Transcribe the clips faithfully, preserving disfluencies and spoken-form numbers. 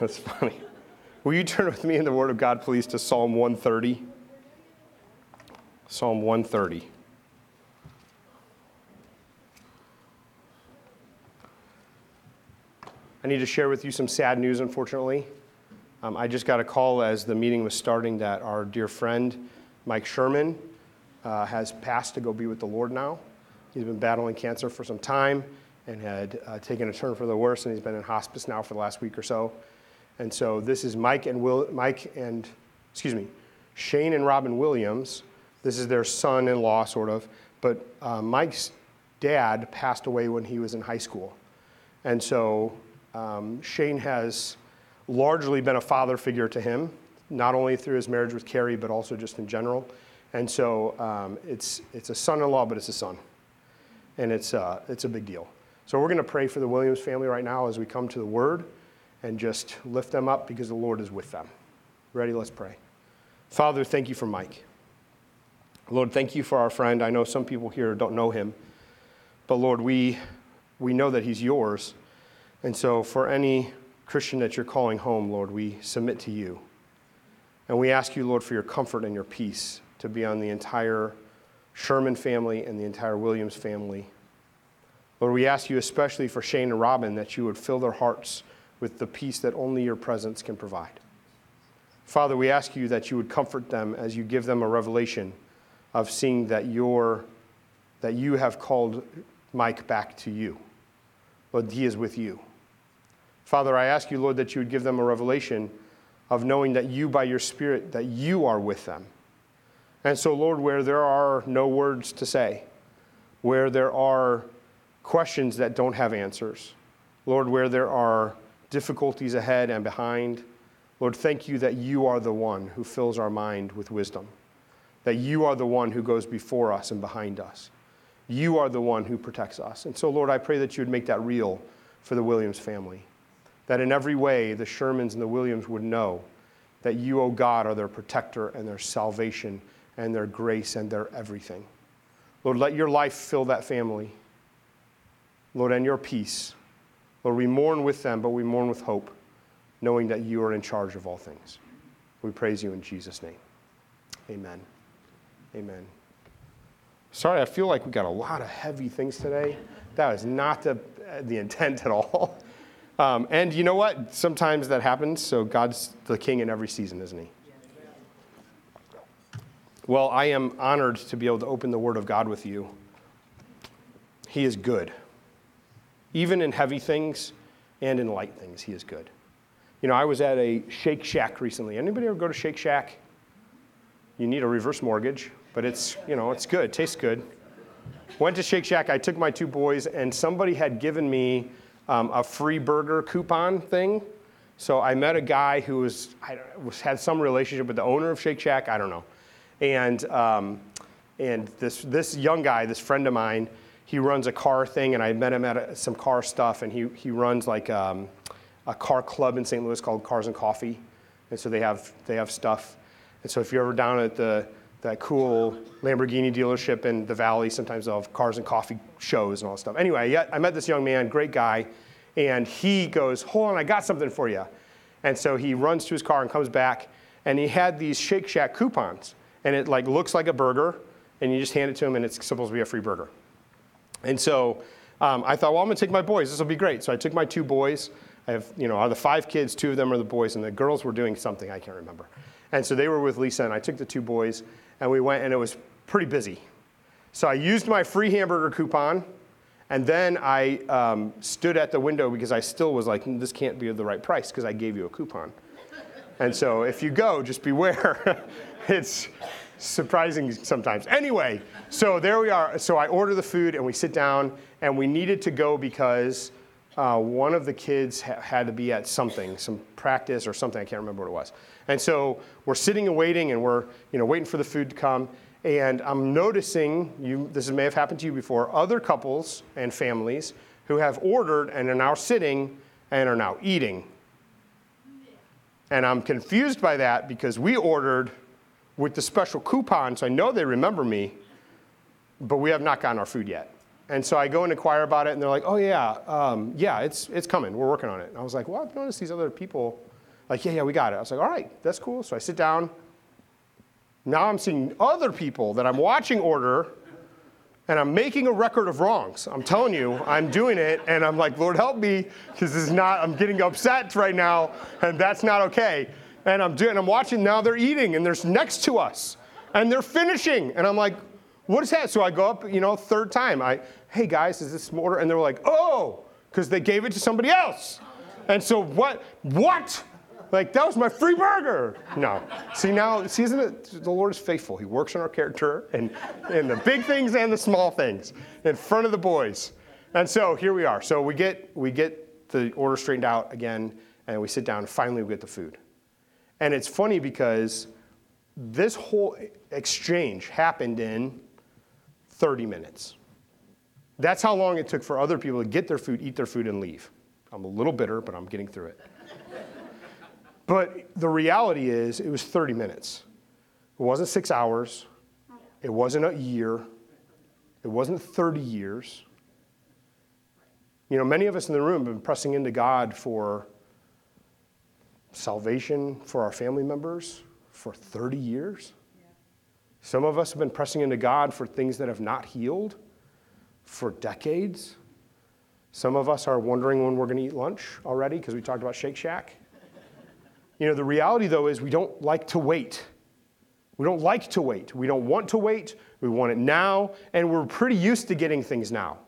That's funny. Will you turn with me in the Word of God, please, to Psalm one thirty? Psalm one thirty. I need to share with you some sad news, unfortunately. Um, I just got a call as the meeting was starting that our dear friend, Mike Sherman, uh, has passed to go be with the Lord now. He's been battling cancer for some time and had uh, taken a turn for the worse, and he's been in hospice now for the last week or so. And so this is Mike and Will, Mike and, excuse me, Shane and Robin Williams. This is their son-in-law, sort of. But uh, Mike's dad passed away when he was in high school. And so um, Shane has largely been a father figure to him, not only through his marriage with Carrie, but also just in general. And so um, it's it's a son-in-law, but it's a son. And it's uh, it's a big deal. So we're going to pray for the Williams family right now as we come to the Word and just lift them up because the Lord is with them. Ready? Let's pray. Father, thank you for Mike. Lord, thank you for our friend. I know some people here don't know him, but Lord, we we know that he's yours. And so for any Christian that you're calling home, Lord, we submit to you. And we ask you, Lord, for your comfort and your peace to be on the entire Sherman family and the entire Williams family. Lord, we ask you especially for Shane and Robin that you would fill their hearts with the peace that only your presence can provide. Father, we ask you that you would comfort them as you give them a revelation of seeing that you're, that you have called Mike back to you. Lord, he is with you. Father, I ask you, Lord, that you would give them a revelation of knowing that you, by your Spirit, that you are with them. And so, Lord, where there are no words to say, where there are questions that don't have answers, Lord, where there are difficulties ahead and behind, Lord, thank you that you are the one who fills our mind with wisdom, that you are the one who goes before us and behind us. You are the one who protects us. And so, Lord, I pray that you would make that real for the Williams family, that in every way the Shermans and the Williams would know that you, O God, are their protector and their salvation and their grace and their everything. Lord, let your life fill that family, Lord, and your peace. Lord, we mourn with them, but we mourn with hope, knowing that you are in charge of all things. We praise you in Jesus' name. Amen. Amen. Sorry, I feel like we got a lot of heavy things today. That was not the, the intent at all. Um, and you know what? Sometimes that happens, so God's the king in every season, isn't he? Well, I am honored to be able to open the Word of God with you. He is good. Even in heavy things and in light things, he is good. You know, I was at a Shake Shack recently. Anybody ever go to Shake Shack? You need a reverse mortgage, but it's, you know, it's good. Tastes good. Went to Shake Shack. I took my two boys, and somebody had given me um, a free burger coupon thing. So I met a guy who was, I don't, was had some relationship with the owner of Shake Shack. I don't know. And um, and this this young guy, this friend of mine, he runs a car thing, and I met him at a, some car stuff, and he he runs like um, a car club in Saint Louis called Cars and Coffee, and so they have they have stuff, and so if you're ever down at the that cool Lamborghini dealership in the Valley, sometimes they'll have Cars and Coffee shows and all that stuff. Anyway, yeah, I met this young man, great guy, and he goes, "Hold on, I got something for you," and so he runs to his car and comes back, and he had these Shake Shack coupons, and it like looks like a burger, and you just hand it to him, and it's supposed to be a free burger. And so um, I thought, well, I'm going to take my boys. This will be great. So I took my two boys. I have, you know, out of the five kids, two of them are the boys, and the girls were doing something I can't remember. And so they were with Lisa, and I took the two boys, and we went, and it was pretty busy. So I used my free hamburger coupon, and then I um, stood at the window because I still was like, this can't be the right price because I gave you a coupon. And so if you go, just beware. It's surprising sometimes. Anyway, so there we are. So I order the food, and we sit down, and we needed to go because uh, one of the kids ha- had to be at something, some practice or something. I can't remember what it was. And so we're sitting and waiting, and we're you know waiting for the food to come. And I'm noticing, you, this may have happened to you before, other couples and families who have ordered and are now sitting and are now eating. And I'm confused by that because we ordered with the special coupon, so I know they remember me, but we have not gotten our food yet. And so I go and inquire about it, and they're like, oh, yeah, um, yeah, it's it's coming. We're working on it. And I was like, well, I've noticed these other people Like, yeah, yeah, we got it. I was like, all right, that's cool. So I sit down. Now I'm seeing other people that I'm watching order, and I'm making a record of wrongs. I'm telling you, I'm doing it, and I'm like, Lord, help me, because this is not, I'm getting upset right now, and that's not okay. And I'm doing, I'm watching, now they're eating, and they're next to us, and they're finishing. And I'm like, what is that? So I go up, you know, third time. I, hey, guys, is this mortar? And they're like, oh, because they gave it to somebody else. And so what? What? Like, that was my free burger. No. See, now, see, isn't it, the Lord is faithful. He works on our character and, and the big things and the small things in front of the boys. And so here we are. So we get we get the order straightened out again, and we sit down, and finally we get the food. And it's funny because this whole exchange happened in thirty minutes. That's how long it took for other people to get their food, eat their food, and leave. I'm a little bitter, but I'm getting through it. But the reality is, it was thirty minutes. It wasn't six hours. It wasn't a year. It wasn't thirty years. You know, many of us in the room have been pressing into God for salvation for our family members for thirty years. Some of us have been pressing into God for things that have not healed for decades. Some of us are wondering when we're going to eat lunch already because we talked about Shake Shack. You know, the reality, though, is we don't like to wait. We don't like to wait. We don't want to wait. We want it now. And we're pretty used to getting things now.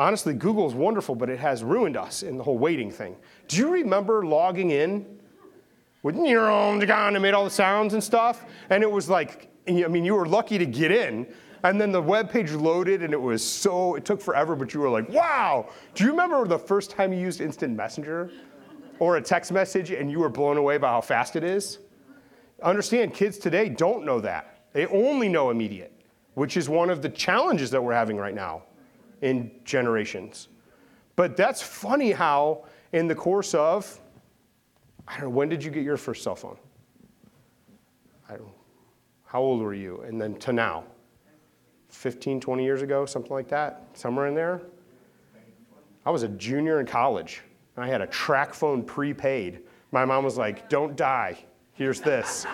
Honestly, Google is wonderful, but it has ruined us in the whole waiting thing. Do you remember logging in with neurons and made all the sounds and stuff? And it was like, I mean, you were lucky to get in. And then the web page loaded, and it was so, it took forever, but you were like, wow. Do you remember the first time you used Instant Messenger? Or a text message, and you were blown away by how fast it is? Understand, kids today don't know that. They only know immediate, which is one of the challenges that we're having right now in generations. But that's funny how, in the course of, I don't know, when did you get your first cell phone? I don't, how old were you? And then to now, fifteen, twenty years ago, something like that, somewhere in there? I was a junior in college. I had a TracFone prepaid. My mom was like, don't die. Here's this.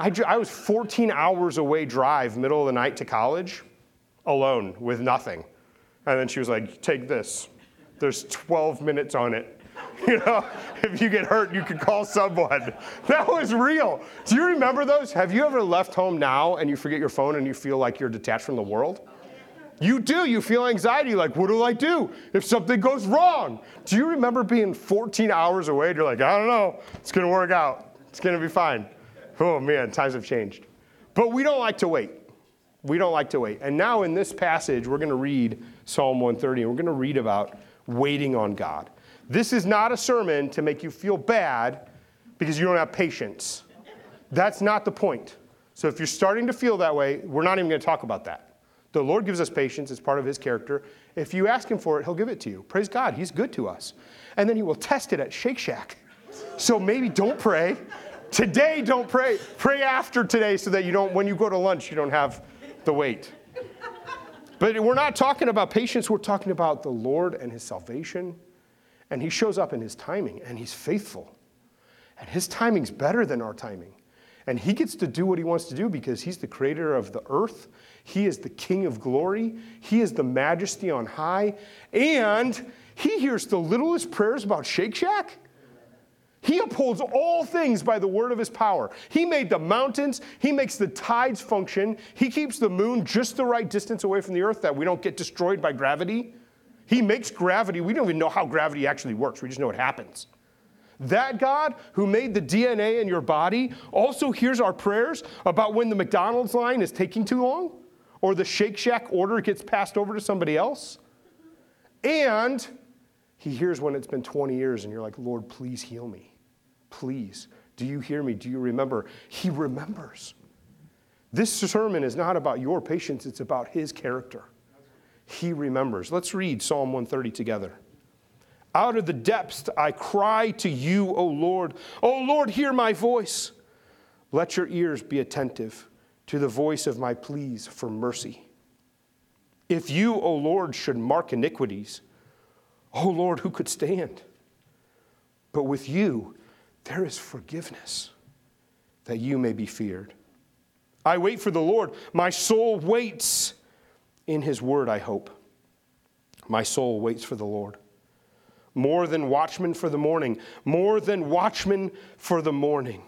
I, I was fourteen hours away drive, middle of the night to college, alone with nothing. And then she was like, take this. There's twelve minutes on it. You know, if you get hurt, you can call someone. That was real. Do you remember those? Have you ever left home now and you forget your phone and you feel like you're detached from the world? You do. You feel anxiety. Like, what do I do if something goes wrong? Do you remember being fourteen hours away? You're like, I don't know. It's going to work out. It's going to be fine. Oh, man, times have changed. But we don't like to wait. We don't like to wait. And now in this passage, we're going to read Psalm one thirty, and we're going to read about waiting on God. This is not a sermon to make you feel bad because you don't have patience. That's not the point. So if you're starting to feel that way, we're not even going to talk about that. The Lord gives us patience. It's part of his character. If you ask him for it, he'll give it to you. Praise God. He's good to us. And then he will test it at Shake Shack. So maybe don't pray. Today, don't pray. Pray after today so that you don't, when you go to lunch, you don't have the wait. But we're not talking about patience. We're talking about the Lord and his salvation. And he shows up in his timing, and he's faithful. And his timing's better than our timing. And he gets to do what he wants to do because he's the creator of the earth. He is the king of glory. He is the majesty on high. And he hears the littlest prayers about Shake Shack. He upholds all things by the word of his power. He made the mountains. He makes the tides function. He keeps the moon just the right distance away from the earth that we don't get destroyed by gravity. He makes gravity. We don't even know how gravity actually works. We just know it happens. That God who made the D N A in your body also hears our prayers about when the McDonald's line is taking too long or the Shake Shack order gets passed over to somebody else. And he hears when it's been twenty years and you're like, Lord, please heal me. Please. Do you hear me? Do you remember? He remembers. This sermon is not about your patience. It's about his character. He remembers. Let's read Psalm one thirty together. Out of the depths I cry to you, O Lord. O Lord, hear my voice. Let your ears be attentive to the voice of my pleas for mercy. If you, O Lord, should mark iniquities, O Lord, who could stand? But with you, There is forgiveness that you may be feared. I wait for the Lord. My soul waits. In his word, I hope. My soul waits for the Lord. More than watchmen for the morning. More than watchmen for the morning.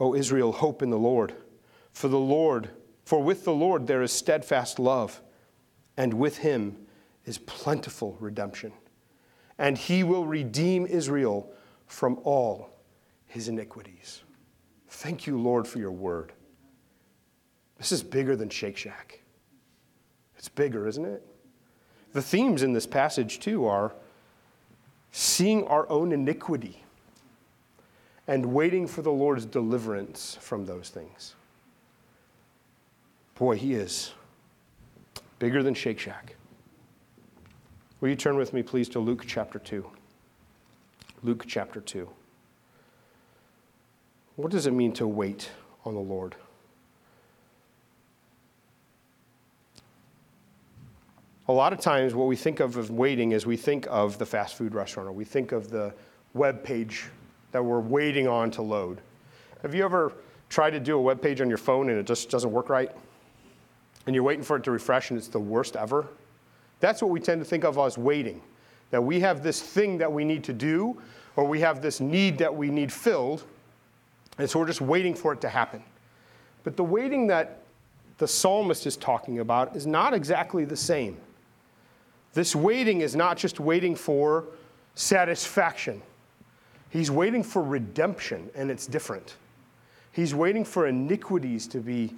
O Israel, hope in the Lord. For the Lord, for with the Lord there is steadfast love, and with him is plentiful redemption. And he will redeem Israel from all his iniquities. Thank you, Lord, for your word. This is bigger than Shake Shack. It's bigger, isn't it? The themes in this passage, too, are seeing our own iniquity and waiting for the Lord's deliverance from those things. Boy, he is bigger than Shake Shack. Will you turn with me, please, to Luke chapter two? Luke chapter two. What does it mean to wait on the Lord? A lot of times what we think of as waiting is we think of the fast food restaurant, or we think of the web page that we're waiting on to load. Have you ever tried to do a web page on your phone and it just doesn't work right? And you're waiting for it to refresh and it's the worst ever? That's what we tend to think of as waiting, that we have this thing that we need to do, or we have this need that we need filled, and so we're just waiting for it to happen. But the waiting that the psalmist is talking about is not exactly the same. This waiting is not just waiting for satisfaction. He's waiting for redemption, and it's different. He's waiting for iniquities to be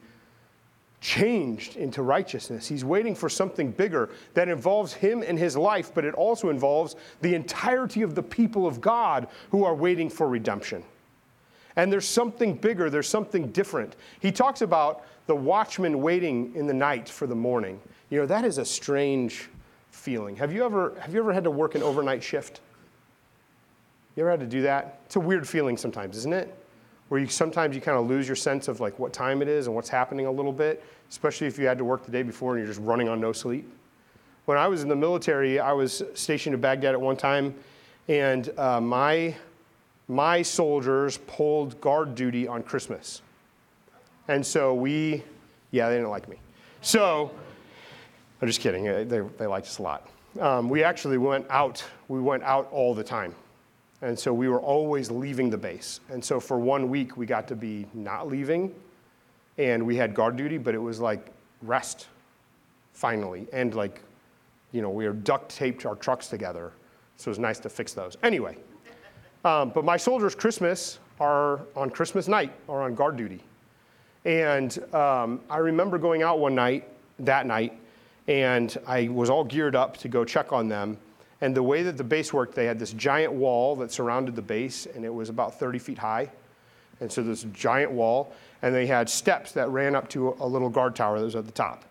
changed into righteousness. He's waiting for something bigger that involves him and his life, but it also involves the entirety of the people of God who are waiting for redemption. And there's something bigger, there's something different. He talks about the watchman waiting in the night for the morning. You know, that is a strange feeling. Have you ever have you ever had to work an overnight shift? You ever had to do that? It's a weird feeling sometimes, isn't it? Where you sometimes you kind of lose your sense of like what time it is and what's happening a little bit, especially if you had to work the day before and you're just running on no sleep. When I was in the military, I was stationed in Baghdad at one time, and uh, my my soldiers pulled guard duty on Christmas, and so we, yeah, they didn't like me. So I'm just kidding. They they liked us a lot. Um, we actually went out. We went out all the time. And so we were always leaving the base. And so for one week, we got to be not leaving. And we had guard duty, but it was like rest, finally. And like, you know, we were duct taped our trucks together. So it was nice to fix those. Anyway, um, but my soldiers' Christmas are on Christmas night, are on guard duty. And um, I remember going out one night, that night, and I was all geared up to go check on them. And the way that the base worked, they had this giant wall that surrounded the base, and it was about thirty feet high. And so this giant wall, and they had steps that ran up to a little guard tower that was at the top.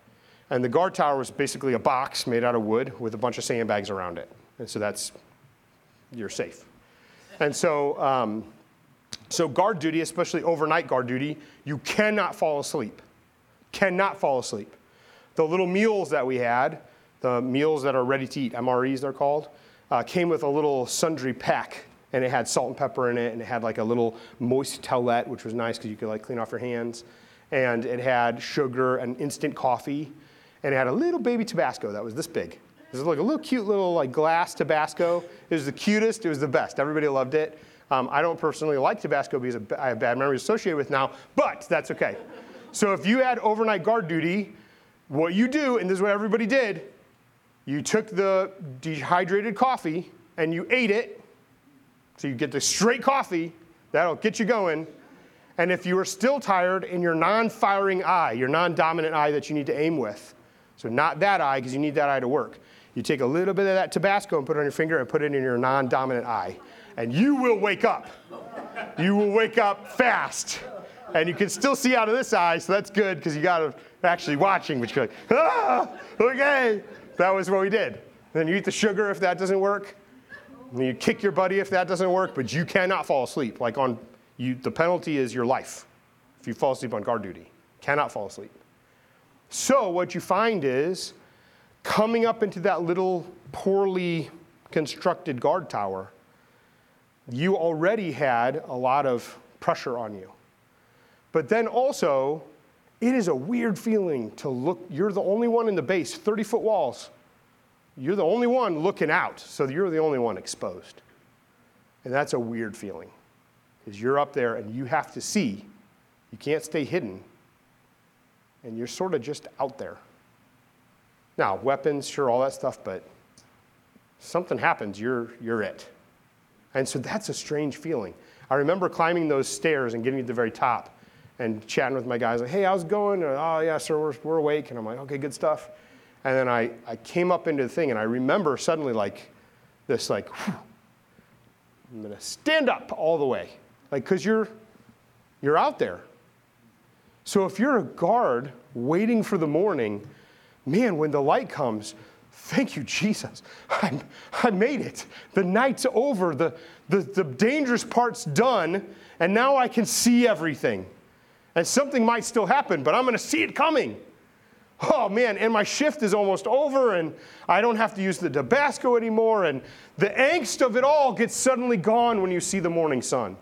And the guard tower was basically a box made out of wood with a bunch of sandbags around it. And so that's, you're safe. And so, um, so guard duty, especially overnight guard duty, you cannot fall asleep. Cannot fall asleep. The little meals that we had, the meals that are ready to eat, M R Es they're called, uh, came with a little sundry pack, and it had salt and pepper in it, and it had like a little moist towelette, which was nice because you could like clean off your hands, and it had sugar and instant coffee, and it had a little baby Tabasco that was this big. This was like a little cute little like glass Tabasco. It was the cutest. It was the best. Everybody loved it. Um, I don't personally like Tabasco because I have bad memories associated with it now, but that's okay. So if you had overnight guard duty, what you do, and this is what everybody did, you took the dehydrated coffee and you ate it, so you get the straight coffee, that'll get you going. And if you are still tired in your non-firing eye, your non-dominant eye that you need to aim with, so not that eye because you need that eye to work, you take a little bit of that Tabasco and put it on your finger and put it in your non-dominant eye, and you will wake up. You will wake up fast. And you can still see out of this eye, so that's good because you got actually watching, but you're like, ah, okay. That was what we did. Then you eat the sugar if that doesn't work. And you kick your buddy if that doesn't work, but you cannot fall asleep. Like on you, the penalty is your life if you fall asleep on guard duty. Cannot fall asleep. So what you find is coming up into that little poorly constructed guard tower, you already had a lot of pressure on you. But then also, it is a weird feeling to look. You're the only one in the base, thirty-foot walls. You're the only one looking out, so you're the only one exposed. And that's a weird feeling, because you're up there and you have to see. You can't stay hidden, and you're sort of just out there. Now, weapons, sure, all that stuff, but something happens, you're you're it. And so that's a strange feeling. I remember climbing those stairs and getting to the very top and chatting with my guys, like, hey, how's it going? And, oh, yeah, sir, we're, we're awake. And I'm like, okay, good stuff. And then I, I came up into the thing, and I remember suddenly like this, like, whew, I'm going to stand up all the way, like, because you're, you're out there. So if you're a guard waiting for the morning, man, when the light comes, thank you, Jesus. I, I made it. The night's over. The, the, the dangerous part's done, and now I can see everything. And something might still happen, but I'm going to see it coming. Oh, man, and my shift is almost over, and I don't have to use the Tabasco anymore, and the angst of it all gets suddenly gone when you see the morning sun.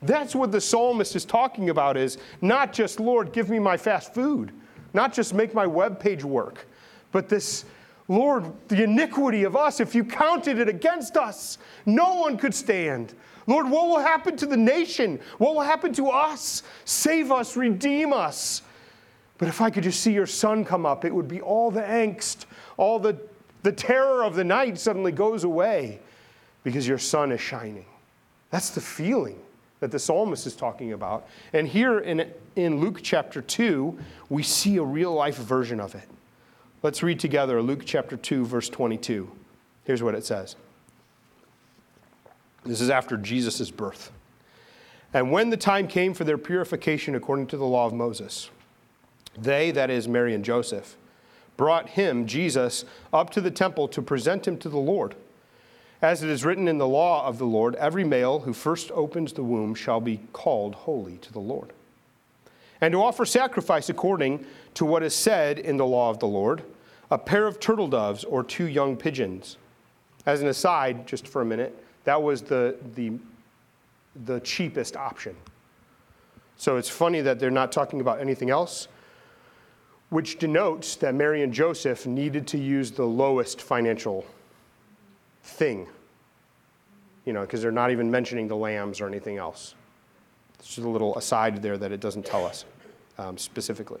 That's what the psalmist is talking about, is not just, Lord, give me my fast food, not just make my web page work, but this, Lord, the iniquity of us, if you counted it against us, no one could stand. Lord, what will happen to the nation? What will happen to us? Save us, redeem us. But if I could just see your sun come up, it would be all the angst, all the, the terror of the night suddenly goes away because your sun is shining. That's the feeling that the psalmist is talking about. And here in, in Luke chapter two, we see a real-life version of it. Let's read together Luke chapter two, verse twenty-two. Here's what it says. This is after Jesus' birth. And when the time came for their purification according to the law of Moses, they, that is Mary and Joseph, brought him, Jesus, up to the temple to present him to the Lord. As it is written in the law of the Lord, every male who first opens the womb shall be called holy to the Lord. And to offer sacrifice according to what is said in the law of the Lord, a pair of turtle doves or two young pigeons. As an aside, just for a minute, that was the, the, the cheapest option. So it's funny that they're not talking about anything else, which denotes that Mary and Joseph needed to use the lowest financial thing, you know, because they're not even mentioning the lambs or anything else. It's just a little aside there that it doesn't tell us um, specifically.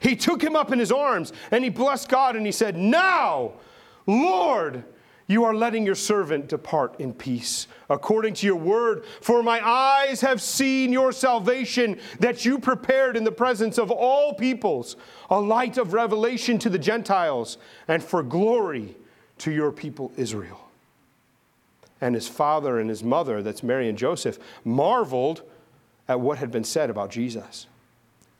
he took him up in his arms and he blessed God and he said, now, Lord, you are letting your servant depart in peace, according to your word. For my eyes have seen your salvation that you prepared in the presence of all peoples, a light of revelation to the Gentiles and for glory to your people Israel. And his father and his mother, that's Mary and Joseph, marveled at what had been said about Jesus.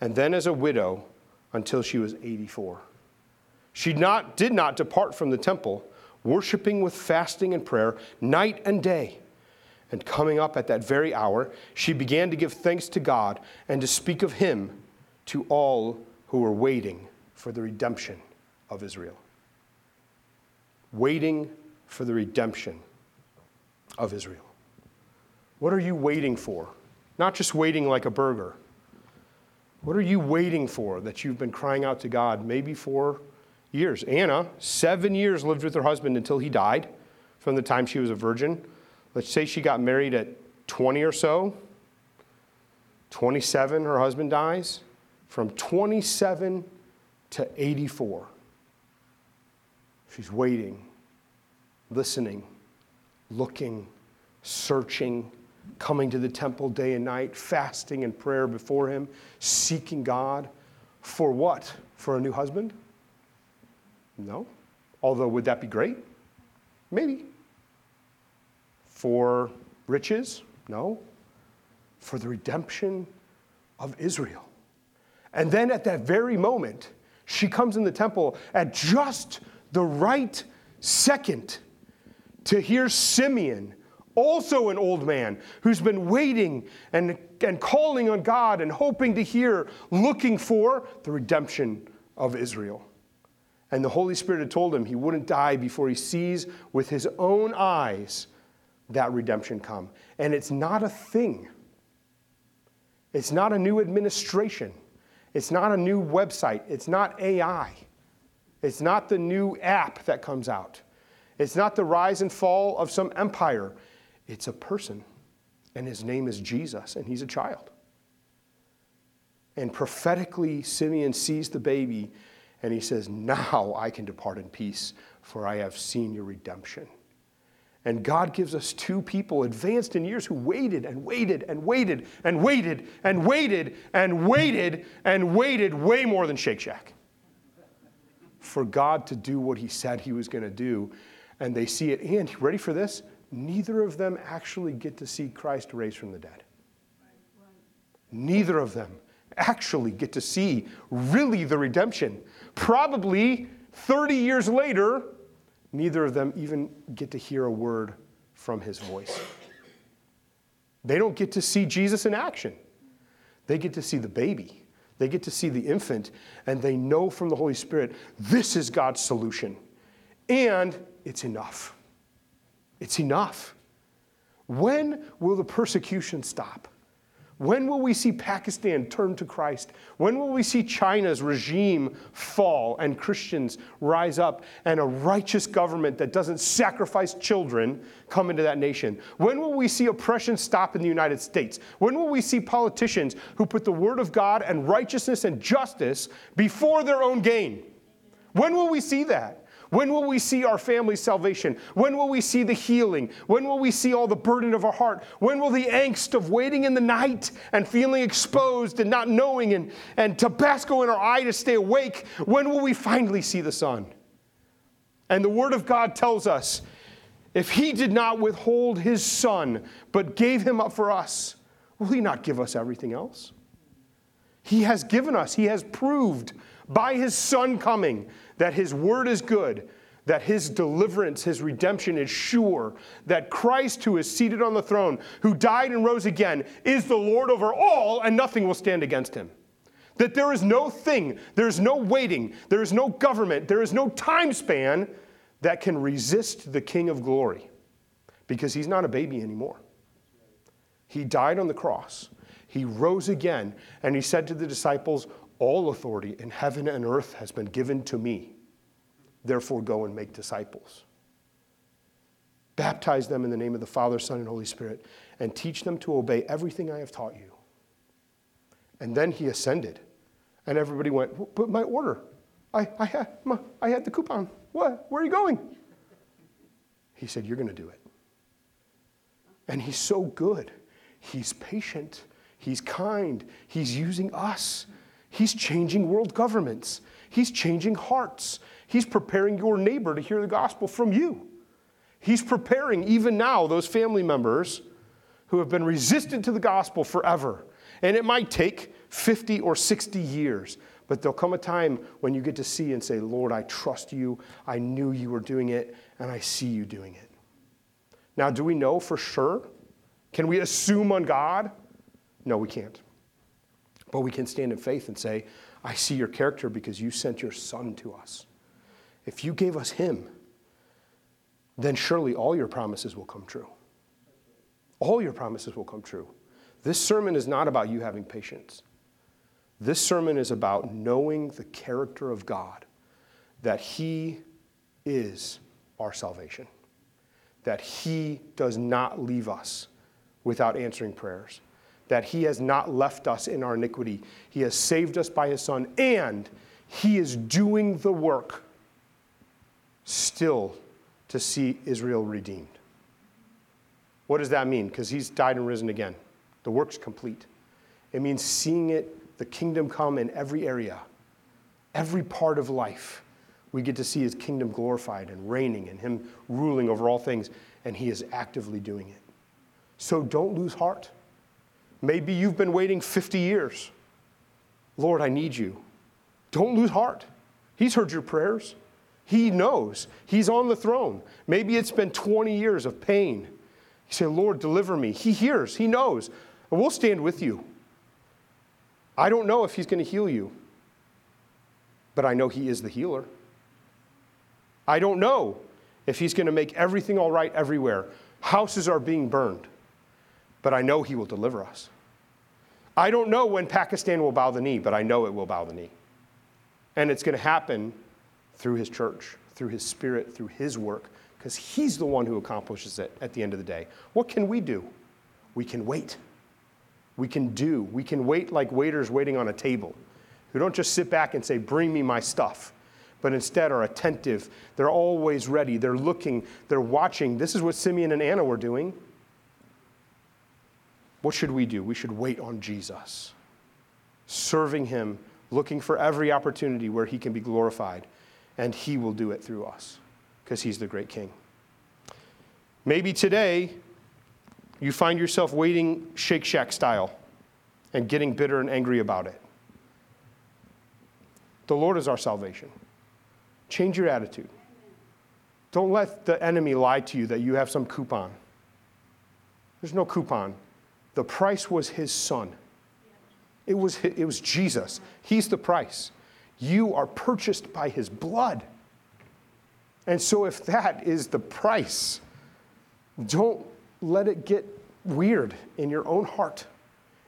and then as a widow until she was eighty-four. She not, did not depart from the temple, worshiping with fasting and prayer night and day. And coming up at that very hour, she began to give thanks to God and to speak of him to all who were waiting for the redemption of Israel. Waiting for the redemption of Israel. What are you waiting for? Not just waiting like a burger. What are you waiting for that you've been crying out to God maybe for years? Anna, seven years, lived with her husband until he died from the time she was a virgin. Let's say she got married at twenty or so, twenty-seven, her husband dies, from twenty-seven to eighty-four. She's waiting, listening, looking, searching, coming to the temple day and night, fasting and prayer before him, seeking God. For what? For a new husband? No. Although, would that be great? Maybe. For riches? No. For the redemption of Israel. And then at that very moment, she comes in the temple at just the right second to hear Simeon, also an old man who's been waiting and, and calling on God and hoping to hear, looking for the redemption of Israel. And the Holy Spirit had told him he wouldn't die before he sees with his own eyes that redemption come. And it's not a thing. It's not a new administration. It's not a new website. It's not A I. It's not the new app that comes out. It's not the rise and fall of some empire. It's a person, and his name is Jesus, and he's a child. And prophetically, Simeon sees the baby, and he says, now I can depart in peace, for I have seen your redemption. And God gives us two people advanced in years who waited and waited and waited and waited and waited and waited and waited way more than Shake Shack for God to do what he said he was going to do. And they see it. And ready for this? Neither of them actually get to see Christ raised from the dead. Neither of them actually get to see really the redemption. Probably thirty years later, neither of them even get to hear a word from his voice. They don't get to see Jesus in action. They get to see the baby. They get to see the infant. And they know from the Holy Spirit, this is God's solution. And it's enough. It's enough. When will the persecution stop? When will we see Pakistan turn to Christ? When will we see China's regime fall and Christians rise up and a righteous government that doesn't sacrifice children come into that nation? When will we see oppression stop in the United States? When will we see politicians who put the word of God and righteousness and justice before their own gain? When will we see that? When will we see our family's salvation? When will we see the healing? When will we see all the burden of our heart? When will the angst of waiting in the night and feeling exposed and not knowing and, and Tabasco in our eye to stay awake? When will we finally see the sun? And the Word of God tells us, if he did not withhold his son, but gave him up for us, will he not give us everything else? He has given us, he has proved by his son coming, that his word is good, that his deliverance, his redemption is sure, that Christ, who is seated on the throne, who died and rose again, is the Lord over all, and nothing will stand against him. That there is no thing, there is no waiting, there is no government, there is no time span that can resist the King of glory, because he's not a baby anymore. He died on the cross. He rose again, and he said to the disciples, all authority in heaven and earth has been given to me. Therefore, go and make disciples. Baptize them in the name of the Father, Son, and Holy Spirit, and teach them to obey everything I have taught you. And then he ascended. And everybody went, but my order. I, I, had, my, I had the coupon. What? Where are you going? He said, you're going to do it. And he's so good. He's patient. He's kind. He's using us. He's changing world governments. He's changing hearts. He's preparing your neighbor to hear the gospel from you. He's preparing even now those family members who have been resistant to the gospel forever. And it might take fifty or sixty years, but there'll come a time when you get to see and say, Lord, I trust you. I knew you were doing it, and I see you doing it. Now, do we know for sure? Can we assume on God? No, we can't. But we can stand in faith and say, I see your character because you sent your son to us. If you gave us him, then surely all your promises will come true. All your promises will come true. This sermon is not about you having patience. This sermon is about knowing the character of God, that he is our salvation, that he does not leave us without answering prayers, that he has not left us in our iniquity. He has saved us by his son, and he is doing the work still to see Israel redeemed. What does that mean? Because he's died and risen again. The work's complete. It means seeing it, the kingdom come in every area, every part of life. We get to see his kingdom glorified and reigning and him ruling over all things, and he is actively doing it. So don't lose heart. Maybe you've been waiting fifty years. Lord, I need you. Don't lose heart. He's heard your prayers. He knows. He's on the throne. Maybe it's been twenty years of pain. You say, Lord, deliver me. He hears. He knows. And we'll stand with you. I don't know if he's going to heal you, but I know he is the healer. I don't know if he's going to make everything all right everywhere. Houses are being burned, but I know he will deliver us. I don't know when Pakistan will bow the knee, but I know it will bow the knee. And it's going to happen through his church, through his spirit, through his work, because he's the one who accomplishes it at the end of the day. What can we do? We can wait. We can do. We can wait like waiters waiting on a table, who don't just sit back and say, bring me my stuff, but instead are attentive. They're always ready. They're looking. They're watching. This is what Simeon and Anna were doing. What should we do? We should wait on Jesus, serving him, looking for every opportunity where he can be glorified, and he will do it through us because he's the great king. Maybe today you find yourself waiting Shake Shack style and getting bitter and angry about it. The Lord is our salvation. Change your attitude. Don't let the enemy lie to you that you have some coupon. There's no coupon. The price was his son. It was, it was Jesus. He's the price. You are purchased by his blood. And so if that is the price, don't let it get weird in your own heart.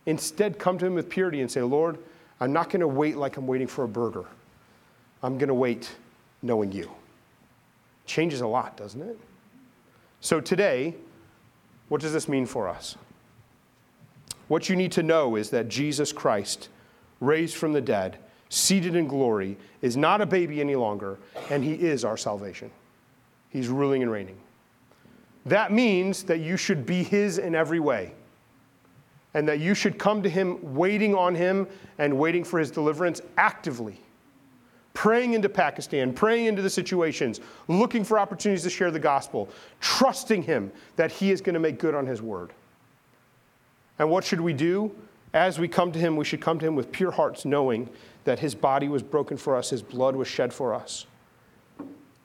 Instead, come to him with purity and say, Lord, I'm not going to wait like I'm waiting for a burger. I'm going to wait knowing you. Changes a lot, doesn't it? So today, what does this mean for us? What you need to know is that Jesus Christ, raised from the dead, seated in glory, is not a baby any longer, and he is our salvation. He's ruling and reigning. That means that you should be his in every way, and that you should come to him waiting on him and waiting for his deliverance actively, praying into Pakistan, praying into the situations, looking for opportunities to share the gospel, trusting him that he is going to make good on his word. And what should we do? As we come to him, we should come to him with pure hearts, knowing that his body was broken for us, his blood was shed for us.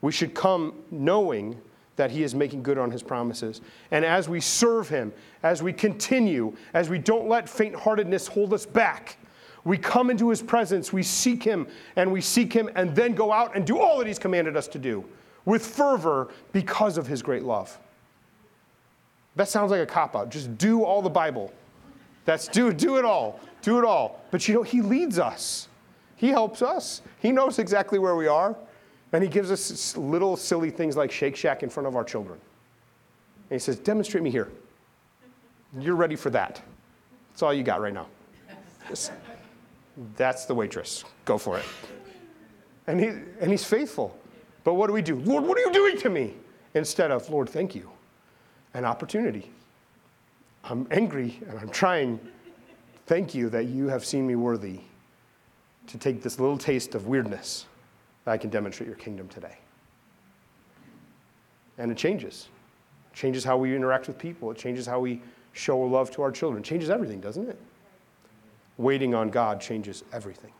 We should come knowing that he is making good on his promises. And as we serve him, as we continue, as we don't let faint-heartedness hold us back, we come into his presence, we seek him, and we seek him, and then go out and do all that he's commanded us to do with fervor because of his great love. That sounds like a cop-out. Just do all the Bible. That's do, do it all, do it all. But you know, he leads us. He helps us. He knows exactly where we are. And he gives us little silly things like Shake Shack in front of our children. And he says, demonstrate me here. You're ready for that. That's all you got right now. Just, that's the waitress. Go for it. And he and he's faithful. But what do we do? Lord, what are you doing to me? Instead of, Lord, thank you. An opportunity. I'm angry and I'm trying. Thank you that you have seen me worthy to take this little taste of weirdness that I can demonstrate your kingdom today. And it changes. It changes how we interact with people. It changes how we show love to our children. It changes everything, doesn't it? Waiting on God changes everything.